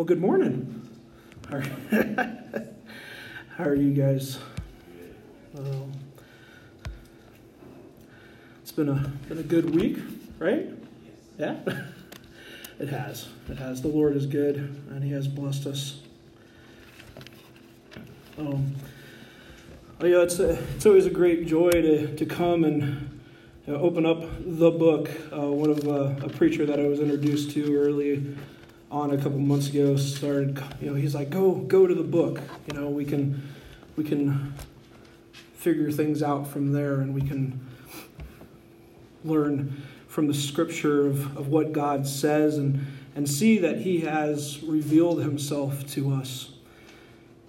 Well, good morning. How are you guys? It's been a good week, right? Yes. Yeah. It has. The Lord is good, and He has blessed us. It's always a great joy to come and open up the book. One of a preacher that I was introduced to early on a couple months ago started. He's like, go to the book. We can figure things out from there, and we can learn from the scripture of what God says and see that He has revealed Himself to us.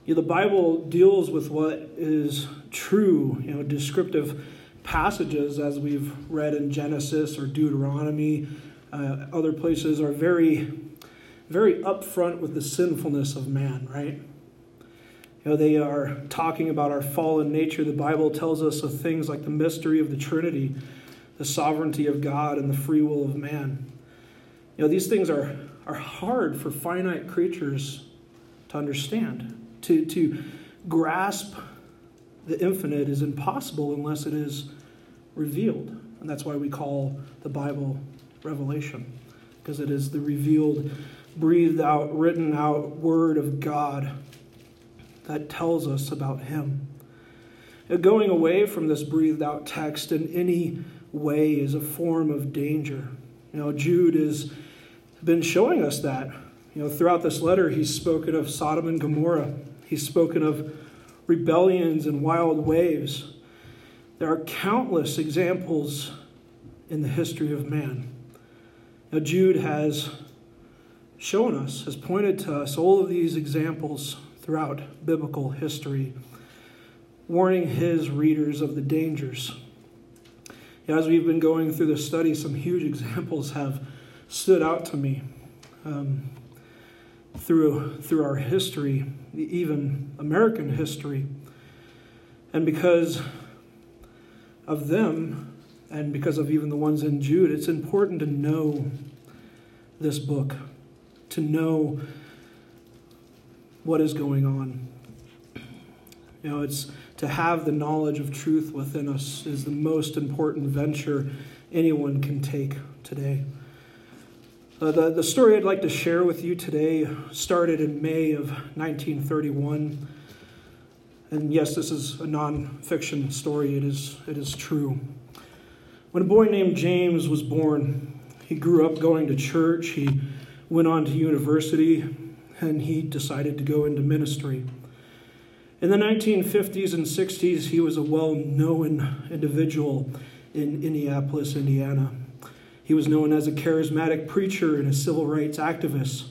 The Bible deals with what is true, descriptive passages as we've read in Genesis or Deuteronomy. Other places are very, very upfront with the sinfulness of man, right? They are talking about our fallen nature. The Bible tells us of things like the mystery of the Trinity, the sovereignty of God, and the free will of man. These things are hard for finite creatures to understand. To grasp the infinite is impossible unless it is revealed. And that's why we call the Bible revelation, because it is the revealed, breathed out, written out word of God that tells us about Him. Going away from this breathed out text in any way is a form of danger. Jude has been showing us that. Throughout this letter, he's spoken of Sodom and Gomorrah. He's spoken of rebellions and wild waves. There are countless examples in the history of man. Now, Jude has shown us, has pointed to us all of these examples throughout biblical history, warning his readers of the dangers. As we've been going through this study, some huge examples have stood out to me through our history, even American history. And because of them, and because of even the ones in Jude, it's important to know this book, to know what is going on. It's to have the knowledge of truth within us is the most important venture anyone can take today. The story I'd like to share with you today started in May of 1931. And yes, this is a nonfiction story. It is true. When a boy named James was born, he grew up going to church. He went on to university, and he decided to go into ministry. In the 1950s and 60s, he was a well-known individual in Indianapolis, Indiana. He was known as a charismatic preacher and a civil rights activist.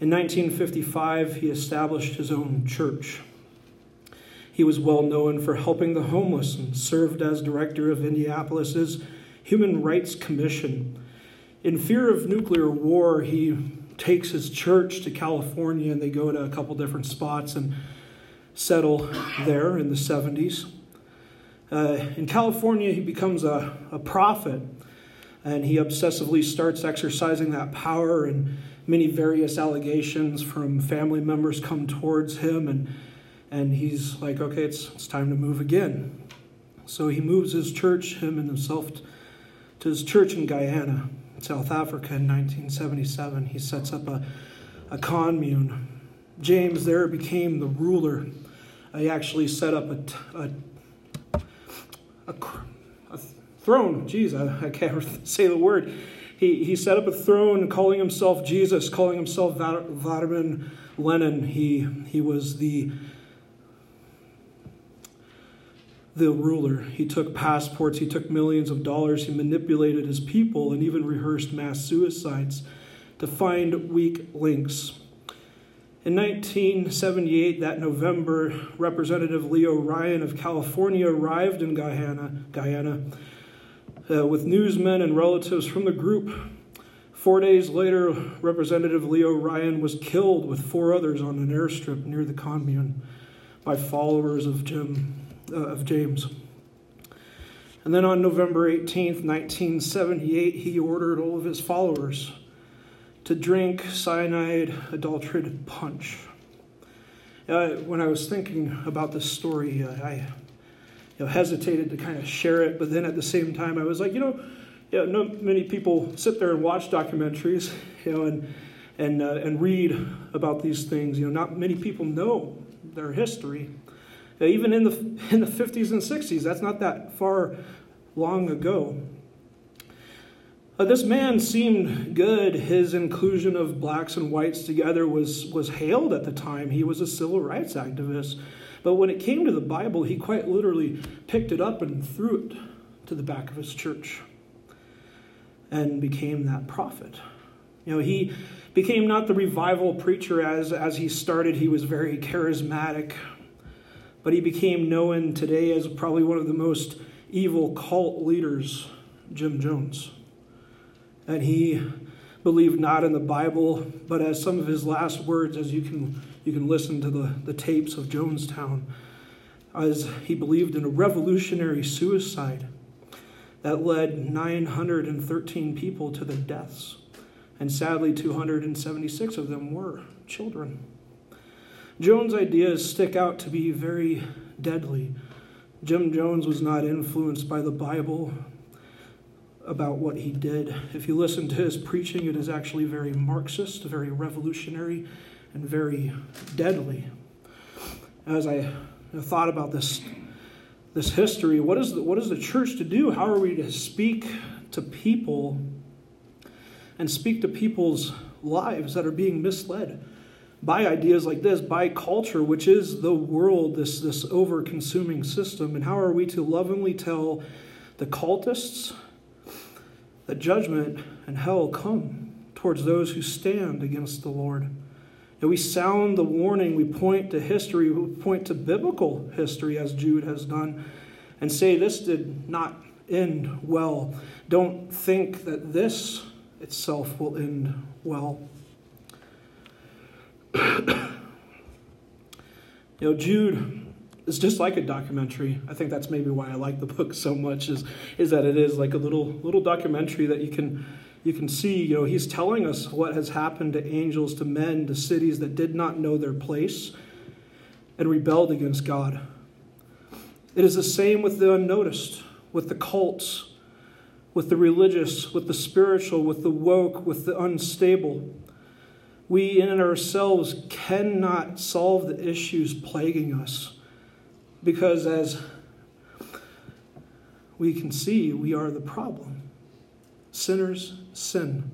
In 1955, he established his own church. He was well known for helping the homeless and served as director of Indianapolis's Human Rights Commission. In fear of nuclear war, he takes his church to California, and they go to a couple different spots and settle there in the 70s. In California, he becomes a prophet. And he obsessively starts exercising that power, and many various allegations from family members come towards him, and he's like, okay, it's time to move again. So he moves his church, him and himself, to his church in Guyana, South Africa in 1977. He sets up a commune. James there became the ruler. He actually set up a throne. Jeez, I can't say the word. He set up a throne, calling himself Jesus, calling himself Vladimir Lenin. He was the ruler. He took passports. He took millions of dollars. He manipulated his people and even rehearsed mass suicides to find weak links. In 1978, that November, Representative Leo Ryan of California arrived in Guyana. With newsmen and relatives from the group. 4 days later, Representative Leo Ryan was killed with four others on an airstrip near the commune by followers of James. And then on November 18th, 1978, he ordered all of his followers to drink cyanide adulterated punch. When I was thinking about this story, I hesitated to kind of share it, but then at the same time, I was like, not many people sit there and watch documentaries, and read about these things. Not many people know their history. Even in the 50s and 60s, that's not that far long ago. This man seemed good. His inclusion of blacks and whites together was hailed at the time. He was a civil rights activist. But when it came to the Bible, he quite literally picked it up and threw it to the back of his church and became that prophet. He became not the revival preacher as he started. He was very charismatic. But he became known today as probably one of the most evil cult leaders, Jim Jones. And he believed not in the Bible, but as some of his last words, as you can listen to the tapes of Jonestown, as he believed in a revolutionary suicide that led 913 people to their deaths. And sadly, 276 of them were children. Jones' ideas stick out to be very deadly. Jim Jones was not influenced by the Bible about what he did. If you listen to his preaching, it is actually very Marxist, very revolutionary, and very deadly. As I thought about this history, what is the church to do? How are we to speak to people and speak to people's lives that are being misled by ideas like this, by culture, which is the world, this over-consuming system? And how are we to lovingly tell the cultists that judgment and hell come towards those who stand against the Lord? And we sound the warning, we point to history, we point to biblical history, as Jude has done, and say this did not end well. Don't think that this itself will end well. Jude is just like a documentary. I think that's maybe why I like the book so much, is that it is like a little documentary that you can see. He's telling us what has happened to angels, to men, to cities that did not know their place and rebelled against God. It is the same with the unnoticed, with the cults, with the religious, with the spiritual, with the woke, with the unstable. We in ourselves cannot solve the issues plaguing us, because as we can see, we are the problem. Sinners sin.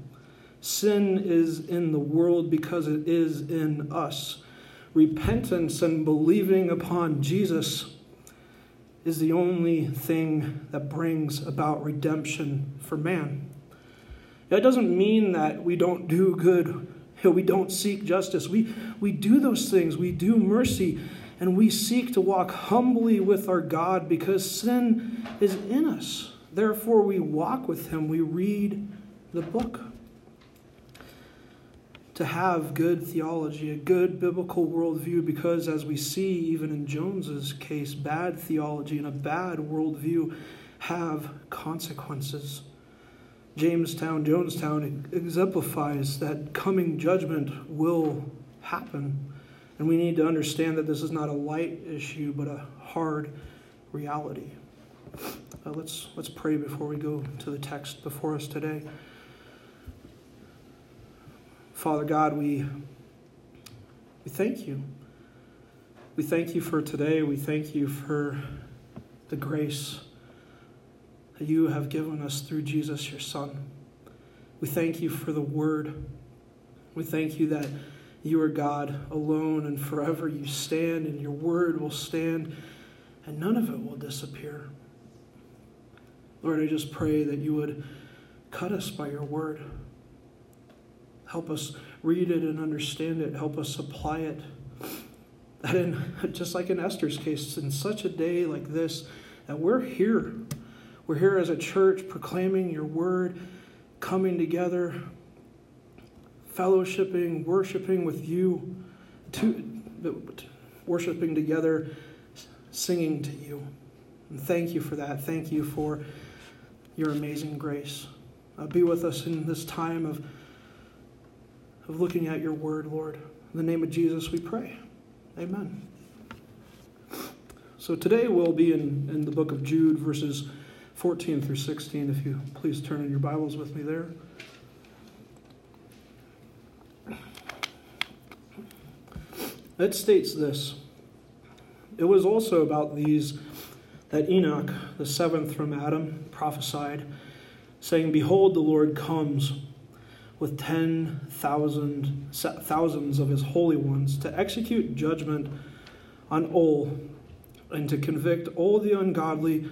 Sin is in the world because it is in us. Repentance and believing upon Jesus is the only thing that brings about redemption for man. That doesn't mean that we don't do good, we don't seek justice. We do those things, we do mercy, and we seek to walk humbly with our God because sin is in us. Therefore, we walk with him. We read the book. To have good theology, a good biblical worldview, because as we see, even in Jones's case, bad theology and a bad worldview have consequences. Jamestown, Jonestown exemplifies that coming judgment will happen. And we need to understand that this is not a light issue, but a hard reality. Let's pray before we go to the text before us today. Father God, we thank you. We thank you for today. We thank you for the grace that you have given us through Jesus, your Son. We thank you for the Word. We thank you that you are God alone, and forever you stand, and your Word will stand, and none of it will disappear. Lord, I just pray that you would cut us by your Word. Help us read it and understand it. Help us apply it. That just like in Esther's case, in such a day like this, that we're here. We're here as a church proclaiming your word, coming together, fellowshipping, worshiping with you, worshiping together, singing to you. And thank you for that. Thank you for your amazing grace. Be with us in this time of of looking at your word, Lord. In the name of Jesus we pray. Amen. So today we'll be in the book of Jude, verses 14 through 16. If you please turn in your Bibles with me there. It states this: "It was also about these that Enoch, the seventh from Adam, prophesied, saying, Behold, the Lord comes with 10,000 of his holy ones to execute judgment on all, and to convict all the ungodly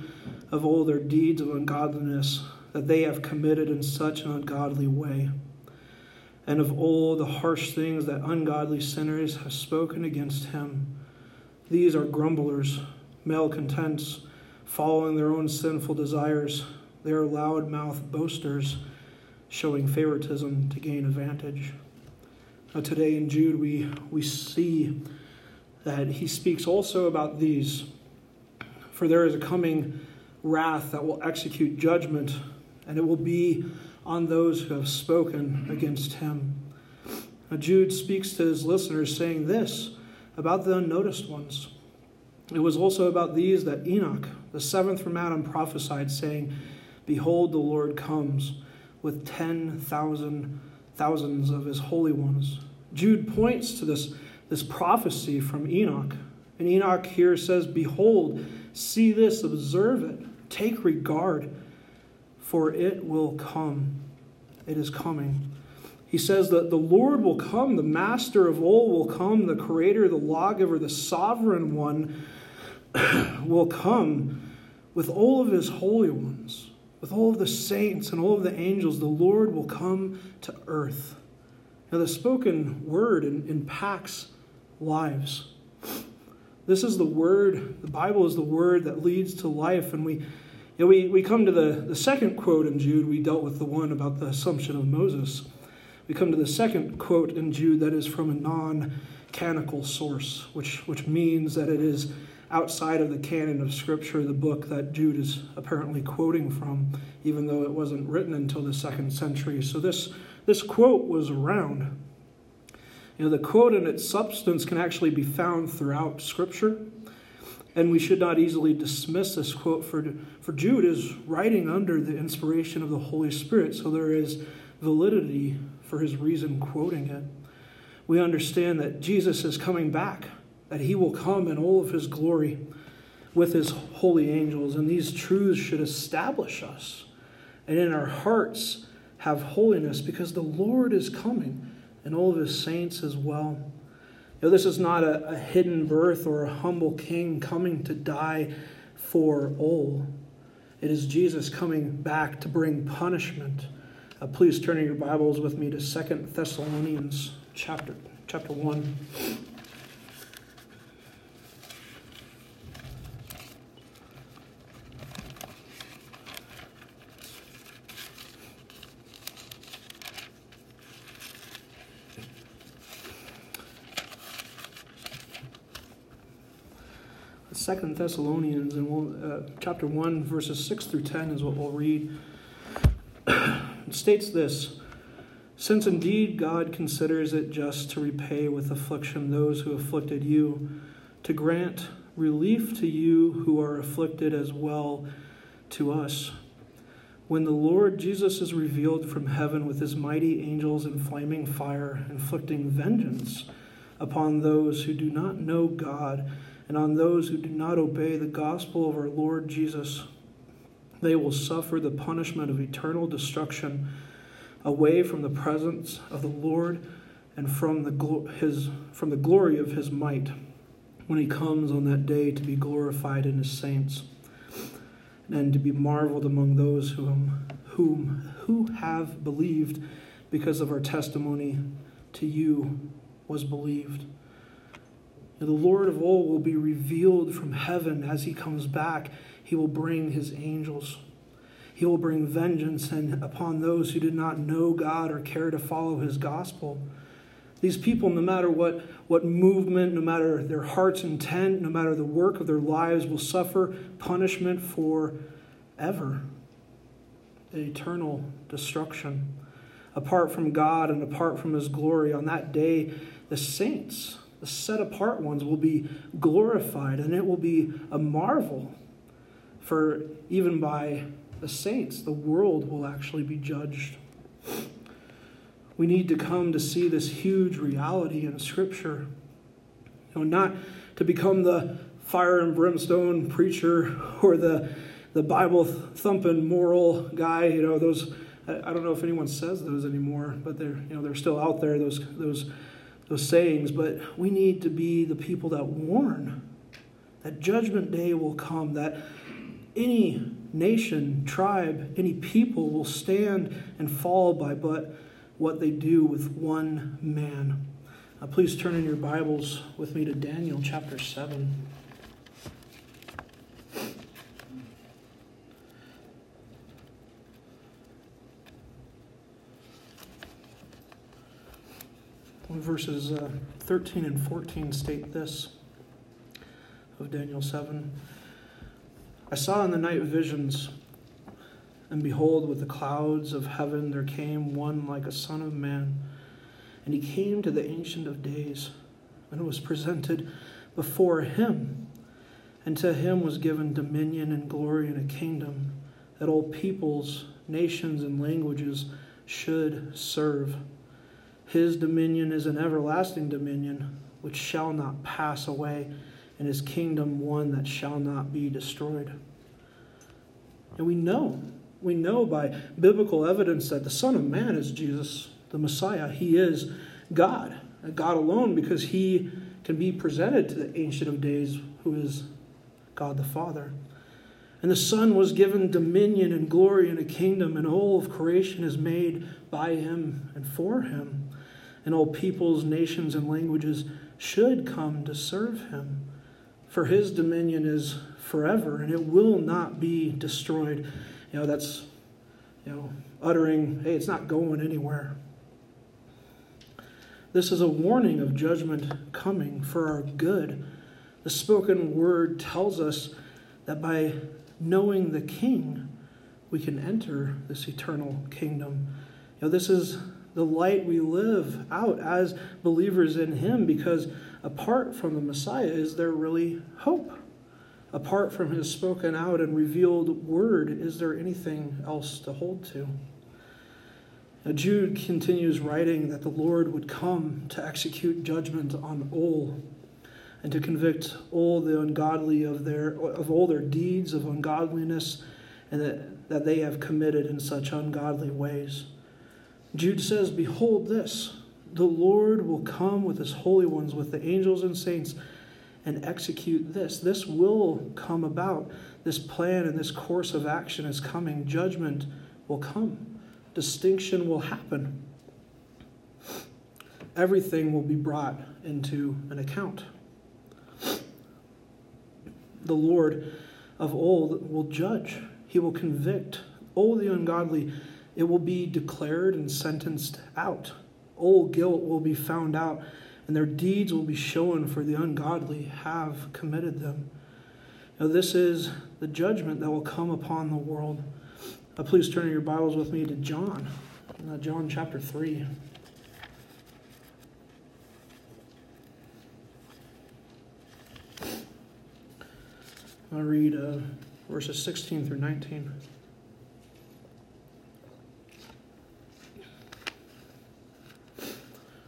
of all their deeds of ungodliness that they have committed in such an ungodly way, and of all the harsh things that ungodly sinners have spoken against him. These are grumblers, malcontents, following their own sinful desires. They are loud-mouthed boasters, showing favoritism to gain advantage." Now today in Jude we see that he speaks also about these. "For there is a coming wrath that will execute judgment, and it will be on those who have spoken against him." Now Jude speaks to his listeners saying this about the unnoticed ones: "It was also about these that Enoch, the seventh from Adam, prophesied, saying, Behold, the Lord comes with 10,000 of his holy ones." Jude points to this prophecy from Enoch. And Enoch here says, "Behold, see this, observe it, take regard, for it will come." It is coming. He says that the Lord will come, the master of all will come, the creator, the lawgiver, the sovereign one will come with all of his holy ones, with all of the saints and all of the angels. The Lord will come to earth. Now the spoken word impacts lives. This is the word, the Bible is the word that leads to life, and we come to the second quote in Jude. We dealt with the one about the assumption of Moses. We come to the second quote in Jude that is from a non-canonical source, which means that it is outside of the canon of Scripture, the book that Jude is apparently quoting from, even though it wasn't written until the 2nd century. So this quote was around. You know, the quote and its substance can actually be found throughout Scripture. And we should not easily dismiss this quote, for Jude is writing under the inspiration of the Holy Spirit, so there is validity for his reason quoting it. We understand that Jesus is coming back, that he will come in all of his glory with his holy angels, and these truths should establish us and in our hearts have holiness, because the Lord is coming and all of his saints as well. You know, this is not a hidden birth or a humble king coming to die for all. It is Jesus coming back to bring punishment. Please turn in your Bibles with me to 2 Thessalonians chapter 1. Second Thessalonians, and we'll, chapter 1, verses 6 through 10 is what we'll read. It states this: "Since indeed God considers it just to repay with affliction those who afflicted you, to grant relief to you who are afflicted as well to us, when the Lord Jesus is revealed from heaven with his mighty angels in flaming fire, inflicting vengeance upon those who do not know God, and on those who do not obey the gospel of our Lord Jesus. They will suffer the punishment of eternal destruction away from the presence of the Lord and from the glory of his might, when he comes on that day to be glorified in his saints and to be marveled among those who have believed, because of our testimony to you was believed." The Lord of all will be revealed from heaven as he comes back. He will bring his angels. He will bring vengeance upon those who did not know God or care to follow his gospel. These people, no matter what movement, no matter their heart's intent, no matter the work of their lives, will suffer punishment forever, eternal destruction apart from God and apart from his glory. On that day, the saints, the set-apart ones, will be glorified, and it will be a marvel, for even by the saints, the world will actually be judged. We need to come to see this huge reality in Scripture. You know, not to become the fire and brimstone preacher or the Bible-thumping moral guy. You know, those, I don't know if anyone says those anymore, but they're still out there, those sayings. But we need to be the people that warn that judgment day will come, that any nation, tribe, any people will stand and fall by but what they do with one man. Please turn in your Bibles with me to Daniel chapter 7. Verses 13 and 14 state this of Daniel 7. I saw in the night visions, and behold, with the clouds of heaven there came one like a son of man, and he came to the Ancient of Days, and was presented before him, and to him was given dominion and glory and a kingdom, that all peoples, nations, and languages should serve. His dominion is an everlasting dominion, which shall not pass away, and his kingdom one that shall not be destroyed. And we know by biblical evidence that the Son of Man is Jesus, the Messiah. He is God, God alone, because he can be presented to the Ancient of Days, who is God the Father. And the Son was given dominion and glory and a kingdom, and all of creation is made by him and for him. And all peoples, nations, and languages should come to serve him. For his dominion is forever, and it will not be destroyed. You know, that's, you know, uttering, hey, it's not going anywhere. This is a warning of judgment coming for our good. The spoken word tells us that by knowing the King, we can enter this eternal kingdom. You know, this is the light we live out as believers in him, because apart from the Messiah, is there really hope? Apart from his spoken out and revealed word, is there anything else to hold to? Now, Jude continues writing that the Lord would come to execute judgment on all, and to convict all the ungodly of all their deeds of ungodliness, and that they have committed in such ungodly ways. Jude says, behold this, the Lord will come with his holy ones, with the angels and saints, and execute this. This will come about. This plan and this course of action is coming. Judgment will come. Distinction will happen. Everything will be brought into an account. The Lord of all will judge. He will convict all the ungodly. It will be declared and sentenced out. All guilt will be found out, and their deeds will be shown, for the ungodly have committed them. Now, this is the judgment that will come upon the world. Please turn your Bibles with me to John, John chapter 3. I'll read verses 16 through 19.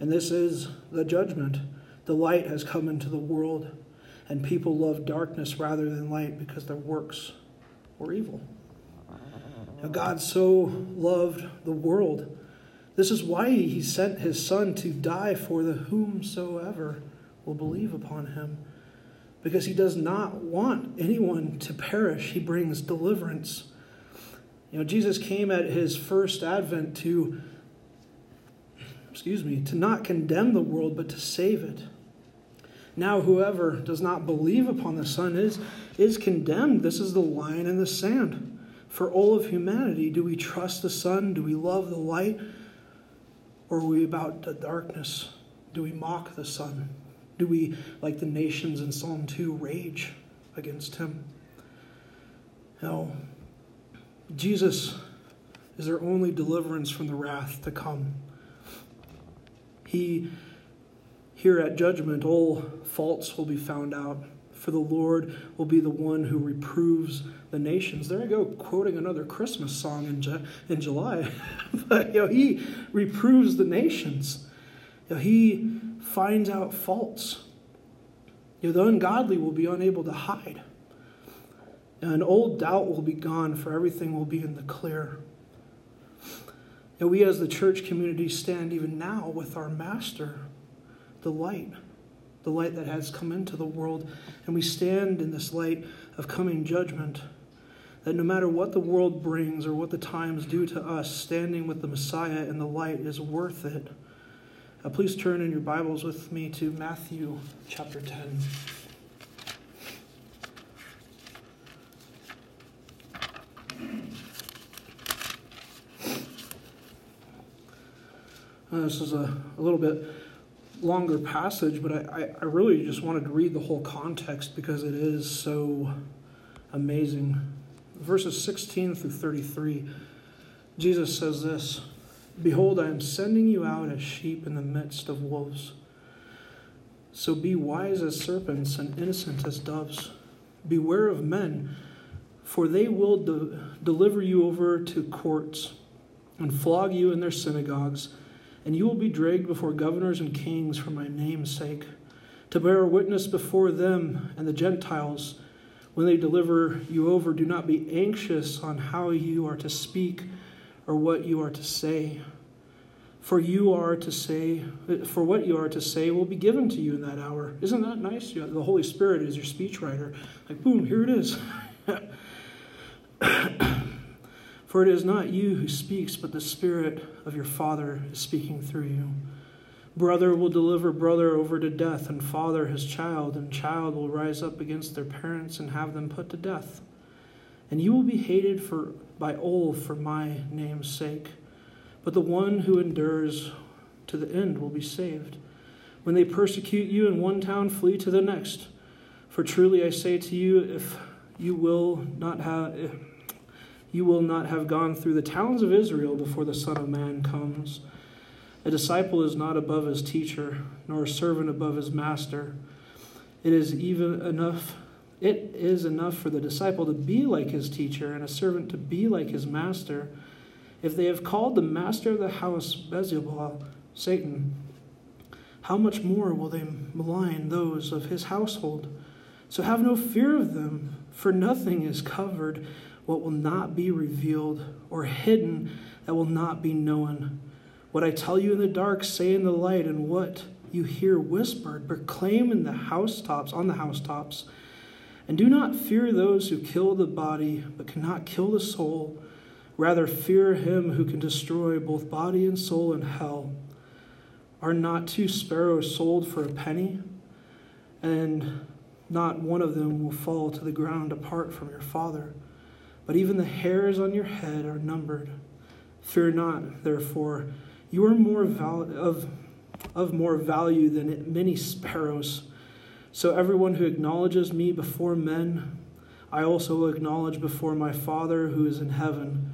And this is the judgment. The light has come into the world, and people love darkness rather than light, because their works were evil. Now, God so loved the world. This is why he sent his Son to die for the whomsoever will believe upon him, because he does not want anyone to perish. He brings deliverance. You know, Jesus came at his first advent to to not condemn the world, but to save it. Now whoever does not believe upon the Son is condemned. This is the line in the sand. For all of humanity, do we trust the Son? Do we love the light? Or are we about the darkness? Do we mock the Son? Do we, like the nations in Psalm 2, rage against him? No. Jesus is their only deliverance from the wrath to come. He, here at judgment, all faults will be found out, for the Lord will be the one who reproves the nations. There I go, quoting another Christmas song in July. But he reproves the nations. He finds out faults. The ungodly will be unable to hide. And old doubt will be gone, for everything will be in the clear. And we as the church community stand even now with our Master, the light that has come into the world. And we stand in this light of coming judgment, that no matter what the world brings or what the times do to us, standing with the Messiah in the light is worth it. Please turn in your Bibles with me to Matthew chapter 10. This is a little bit longer passage, but I really just wanted to read the whole context because it is so amazing. Verses 16 through 33, Jesus says this, "Behold, I am sending you out as sheep in the midst of wolves. So be wise as serpents and innocent as doves. Beware of men, for they will deliver you over to courts and flog you in their synagogues, and you will be dragged before governors and kings for my name's sake, to bear witness before them and the Gentiles. When they deliver you over, do not be anxious on how you are to speak or what you are to say. For what you are to say will be given to you in that hour." Isn't that nice? The Holy Spirit is your speechwriter. Like, boom, here it is. "For it is not you who speaks, but the Spirit of your Father is speaking through you. Brother will deliver brother over to death, and father his child, and child will rise up against their parents and have them put to death. And you will be hated by all for my name's sake. But the one who endures to the end will be saved. When they persecute you in one town, flee to the next. For truly I say to you, if you will not have gone through the towns of Israel before the Son of Man comes. A disciple is not above his teacher, nor a servant above his master. It is enough for the disciple to be like his teacher and a servant to be like his master. If they have called the master of the house Bezabel, Satan, how much more will they malign those of his household? So have no fear of them, for nothing is covered what will not be revealed, or hidden that will not be known. What I tell you in the dark, say in the light, and what you hear whispered, proclaim on the housetops. And do not fear those who kill the body, but cannot kill the soul. Rather fear him who can destroy both body and soul in hell. Are not two sparrows sold for a penny? And not one of them will fall to the ground apart from your Father. But even the hairs on your head are numbered. Fear not, therefore, you are of more value than many sparrows. So everyone who acknowledges me before men, I also will acknowledge before my Father who is in heaven.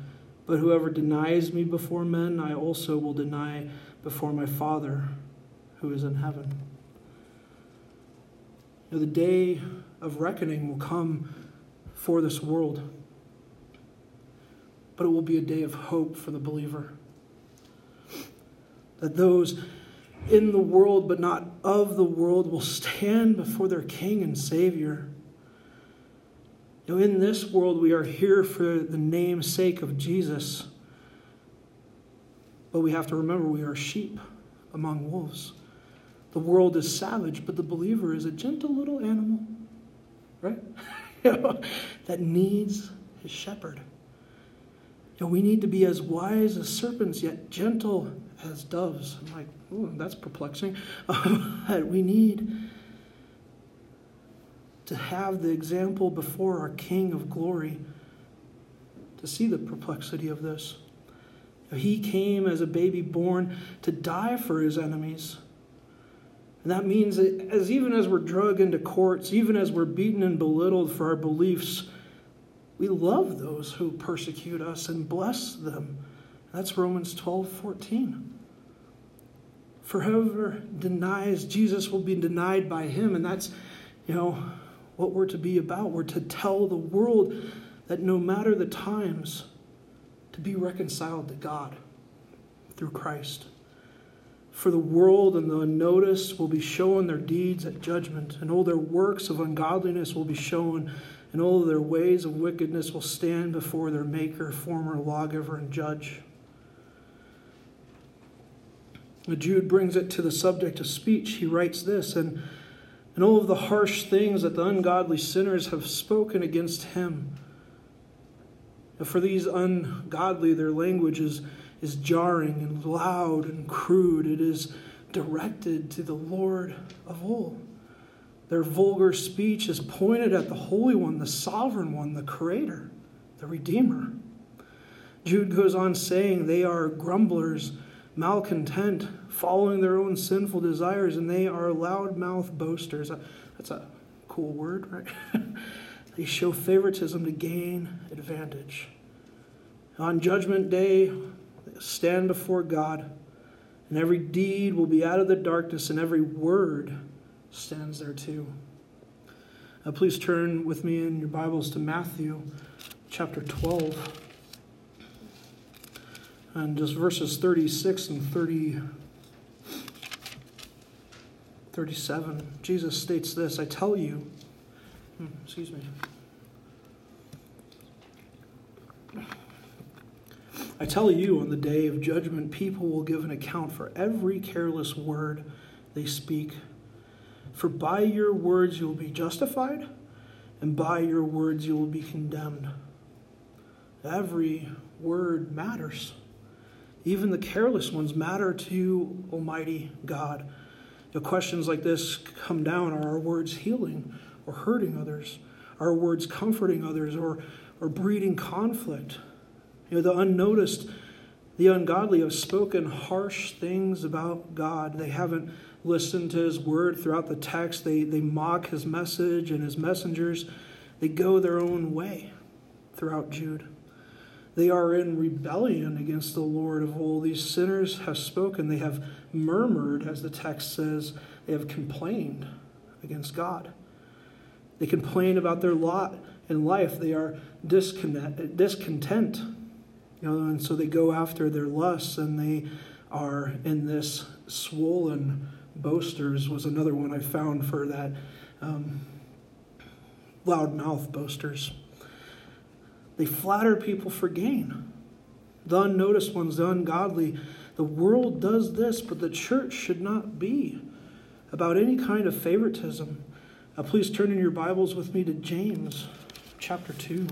But whoever denies me before men, I also will deny before my Father who is in heaven." The day of reckoning will come for this world, but it will be a day of hope for the believer. That those in the world but not of the world will stand before their King and Savior. In this world we are here for the name's sake of Jesus. But we have to remember we are sheep among wolves. The world is savage, but the believer is a gentle little animal, right? That needs his shepherd. We need to be as wise as serpents, yet gentle as doves. I'm like, ooh, that's perplexing. We need to have the example before our King of glory to see the perplexity of this. He came as a baby born to die for his enemies. And that means that even as we're dragged into courts, even as we're beaten and belittled for our beliefs, we love those who persecute us and bless them. That's Romans 12:14. For whoever denies Jesus will be denied by him. And that's, what we're to be about. We're to tell the world that no matter the times, to be reconciled to God through Christ. For the world and the unnoticed will be shown their deeds at judgment, and all their works of ungodliness will be shown, and all their ways of wickedness will stand before their Maker, former lawgiver, and judge. Jude brings it to the subject of speech. He writes this, and all of the harsh things that the ungodly sinners have spoken against him. For these ungodly, their language is jarring and loud and crude. It is directed to the Lord of all. Their vulgar speech is pointed at the Holy One, the Sovereign One, the Creator, the Redeemer. Jude goes on saying they are grumblers, malcontent, following their own sinful desires, and they are loud-mouthed boasters. That's a cool word, right? They show favoritism to gain advantage. On Judgment Day, stand before God, and every deed will be out of the darkness, and every word stands there too. Please turn with me in your Bibles to Matthew chapter 12, and just verses 36 and 37. Jesus states this, I tell you, excuse me. I tell you, on the day of judgment, people will give an account for every careless word they speak. For by your words you will be justified, and by your words you will be condemned. Every word matters. Even the careless ones matter to Almighty God. Questions like this come down. Are our words healing or hurting others? Are our words comforting others or breeding conflict? The unnoticed, the ungodly have spoken harsh things about God. They haven't listened to his word throughout the text. They mock his message and his messengers. They go their own way throughout Jude. They are in rebellion against the Lord of all. These sinners have spoken. They have murmured, as the text says. They have complained against God. They complain about their lot in life. They are discontent. And so they go after their lusts, and they are in this swollen boasters was another one I found for that. Loudmouth boasters. They flatter people for gain. The unnoticed ones, the ungodly. The world does this, but the church should not be about any kind of favoritism. Please turn in your Bibles with me to James chapter 2.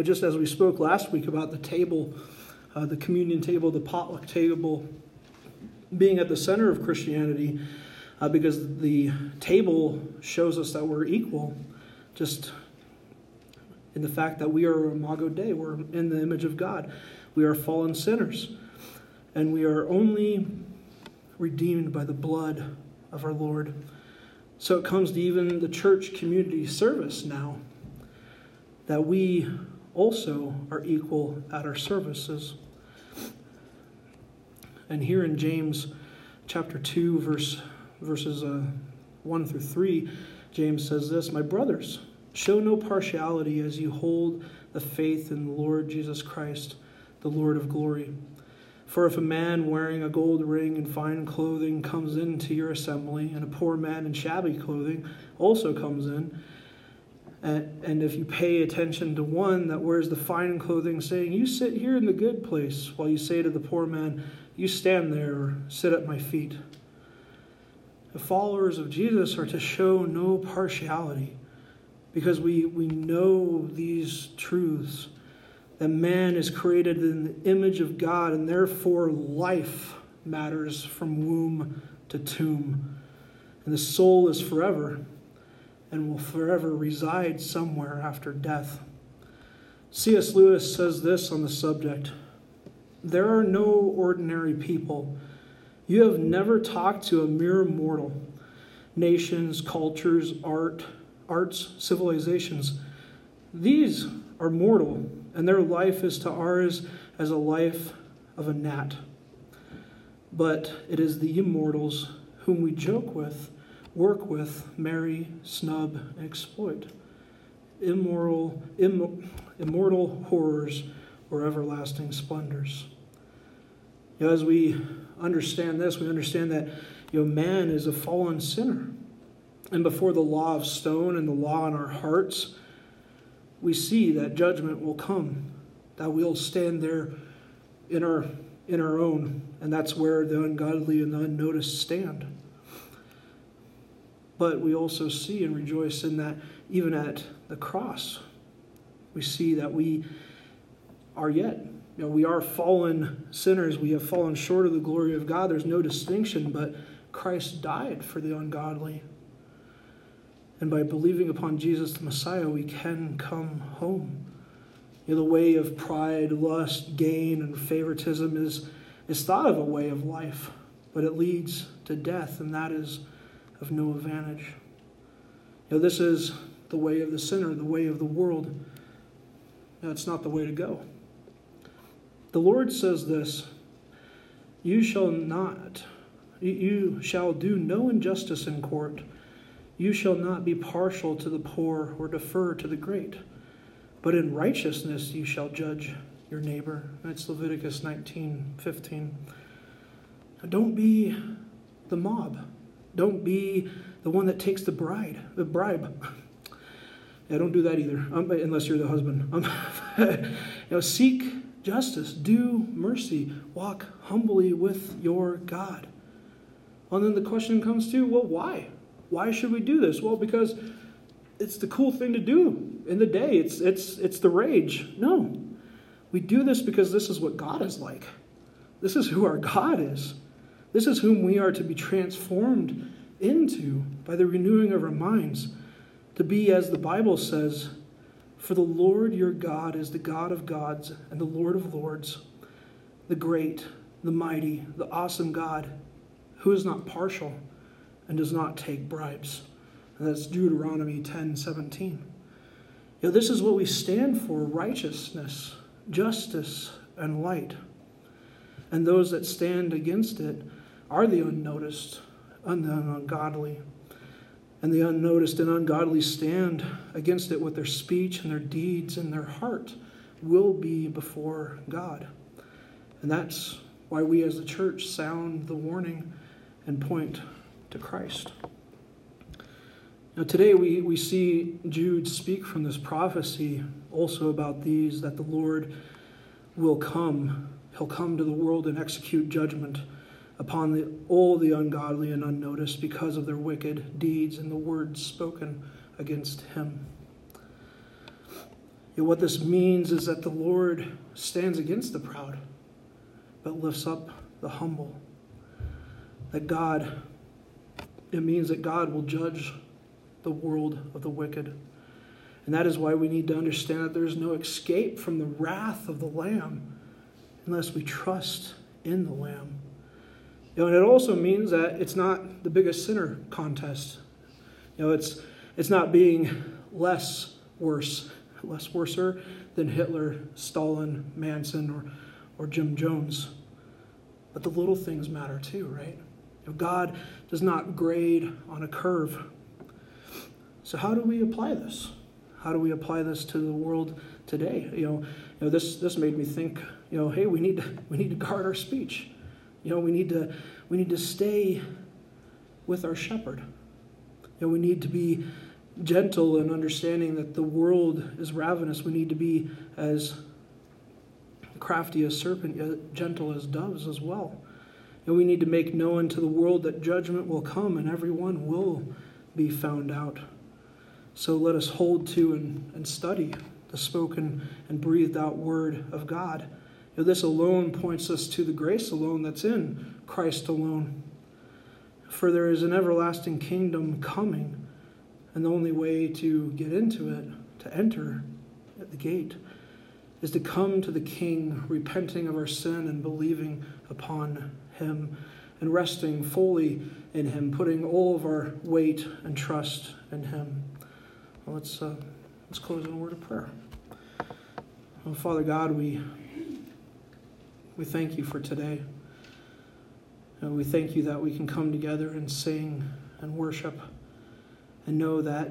Just as we spoke last week about the table, the communion table, the potluck table being at the center of Christianity, because the table shows us that we're equal, just in the fact that we are imago Dei, we're in the image of God. We are fallen sinners, and we are only redeemed by the blood of our Lord. So it comes to even the church community service now, that we also are equal at our services. And here in James chapter 2, verses 1 through 3, James says this, my brothers, show no partiality as you hold the faith in the Lord Jesus Christ, the Lord of glory. For if a man wearing a gold ring and fine clothing comes into your assembly, and a poor man in shabby clothing also comes in, and if you pay attention to one that wears the fine clothing, saying, you sit here in the good place, while you say to the poor man, you stand there or sit at my feet. The followers of Jesus are to show no partiality, because we know these truths, that man is created in the image of God, and therefore life matters from womb to tomb. And the soul is forever and will forever reside somewhere after death. C.S. Lewis says this on the subject: "There are no ordinary people. You have never talked to a mere mortal. Nations, cultures, arts, civilizations, these are mortal, and their life is to ours as a life of a gnat. But it is the immortals whom we joke with, work with, marry, snub, and exploit. Immortal horrors or everlasting splendors." You know, as we understand this, we understand that, you know, man is a fallen sinner. And before the law of stone and the law in our hearts, we see that judgment will come, that we'll stand there in our own, and that's where the ungodly and the unnoticed stand. But we also see and rejoice in that even at the cross, we see that we are yet, you know, we are fallen sinners. We have fallen short of the glory of God. There's no distinction, but Christ died for the ungodly. And by believing upon Jesus the Messiah, we can come home. You know, the way of pride, lust, gain, and favoritism is thought of a way of life, but it leads to death, and that is of no advantage. You know, this is the way of the sinner, the way of the world. No, it's not the way to go. The Lord says this: "You shall do no injustice in court. You shall not be partial to the poor or defer to the great, but in righteousness you shall judge your neighbor." That's Leviticus 19:15. Don't be the mob. Don't be the one that takes the bribe. Yeah, don't do that either, unless you're the husband. Seek justice, do mercy, walk humbly with your God. And then the question comes to, well, why? Why should we do this? Well, because it's the cool thing to do in the day. It's the rage. No. We do this because this is what God is like. This is who our God is. This is whom we are to be transformed into by the renewing of our minds, to be, as the Bible says, "For the Lord your God is the God of gods and the Lord of lords, the great, the mighty, the awesome God, who is not partial and does not take bribes." And that's Deuteronomy 10:17. You know, this is what we stand for: righteousness, justice, and light. And those that stand against it are the unnoticed and the ungodly. And the unnoticed and ungodly stand against it with their speech and their deeds, and their heart will be before God. And that's why we as the church sound the warning and point to Christ. Now today we see Jude speak from this prophecy also about these, that the Lord will come. He'll come to the world and execute judgment upon all the ungodly and unnoticed because of their wicked deeds and the words spoken against him. And what this means is that the Lord stands against the proud, but lifts up the humble. It means that God will judge the world of the wicked. And that is why we need to understand that there is no escape from the wrath of the Lamb unless we trust in the Lamb. You know, and it also means that it's not the biggest sinner contest. You know, it's not being less worser than Hitler, Stalin, Manson, or Jim Jones. But the little things matter too, right? God does not grade on a curve. So how do we apply this? How do we apply this to the world today? You know this made me think. You know, hey, we need to guard our speech. You know, we need to stay with our shepherd. You know, we need to be gentle and understanding that the world is ravenous. We need to be as crafty as serpent, yet gentle as doves as well. And we need to make known to the world that judgment will come and everyone will be found out. So let us hold to and study the spoken and breathed out word of God. You know, this alone points us to the grace alone that's in Christ alone. For there is an everlasting kingdom coming, and the only way to get into it, to enter at the gate, is to come to the King, repenting of our sin and believing upon him, and resting fully in him, putting all of our weight and trust in him. Well, let's close in a word of prayer. Oh, Father God, we thank you for today. And we thank you that we can come together and sing and worship and know that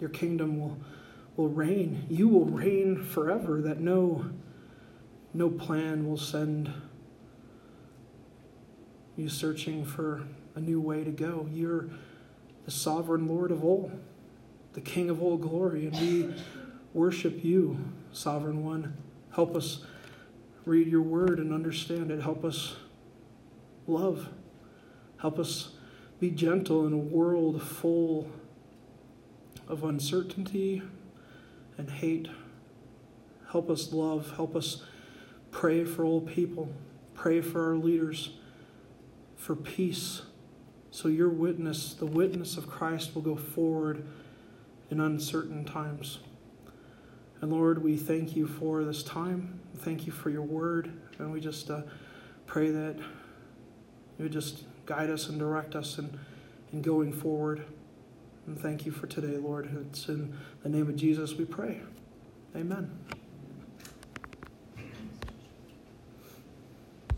your kingdom will reign. You will reign forever, that no plan will send you searching for a new way to go. You're the sovereign Lord of all, the King of all glory, and we worship you, Sovereign One. Help us read your word and understand it. Help us love. Help us be gentle in a world full of uncertainty and hate. Help us love. Help us pray for all people. Pray for our leaders, for peace, so your witness, the witness of Christ, will go forward in uncertain times. And Lord, we thank you for this time. Thank you for your word. And we just pray that you would just guide us and direct us in going forward. And thank you for today, Lord. It's in the name of Jesus we pray. Amen.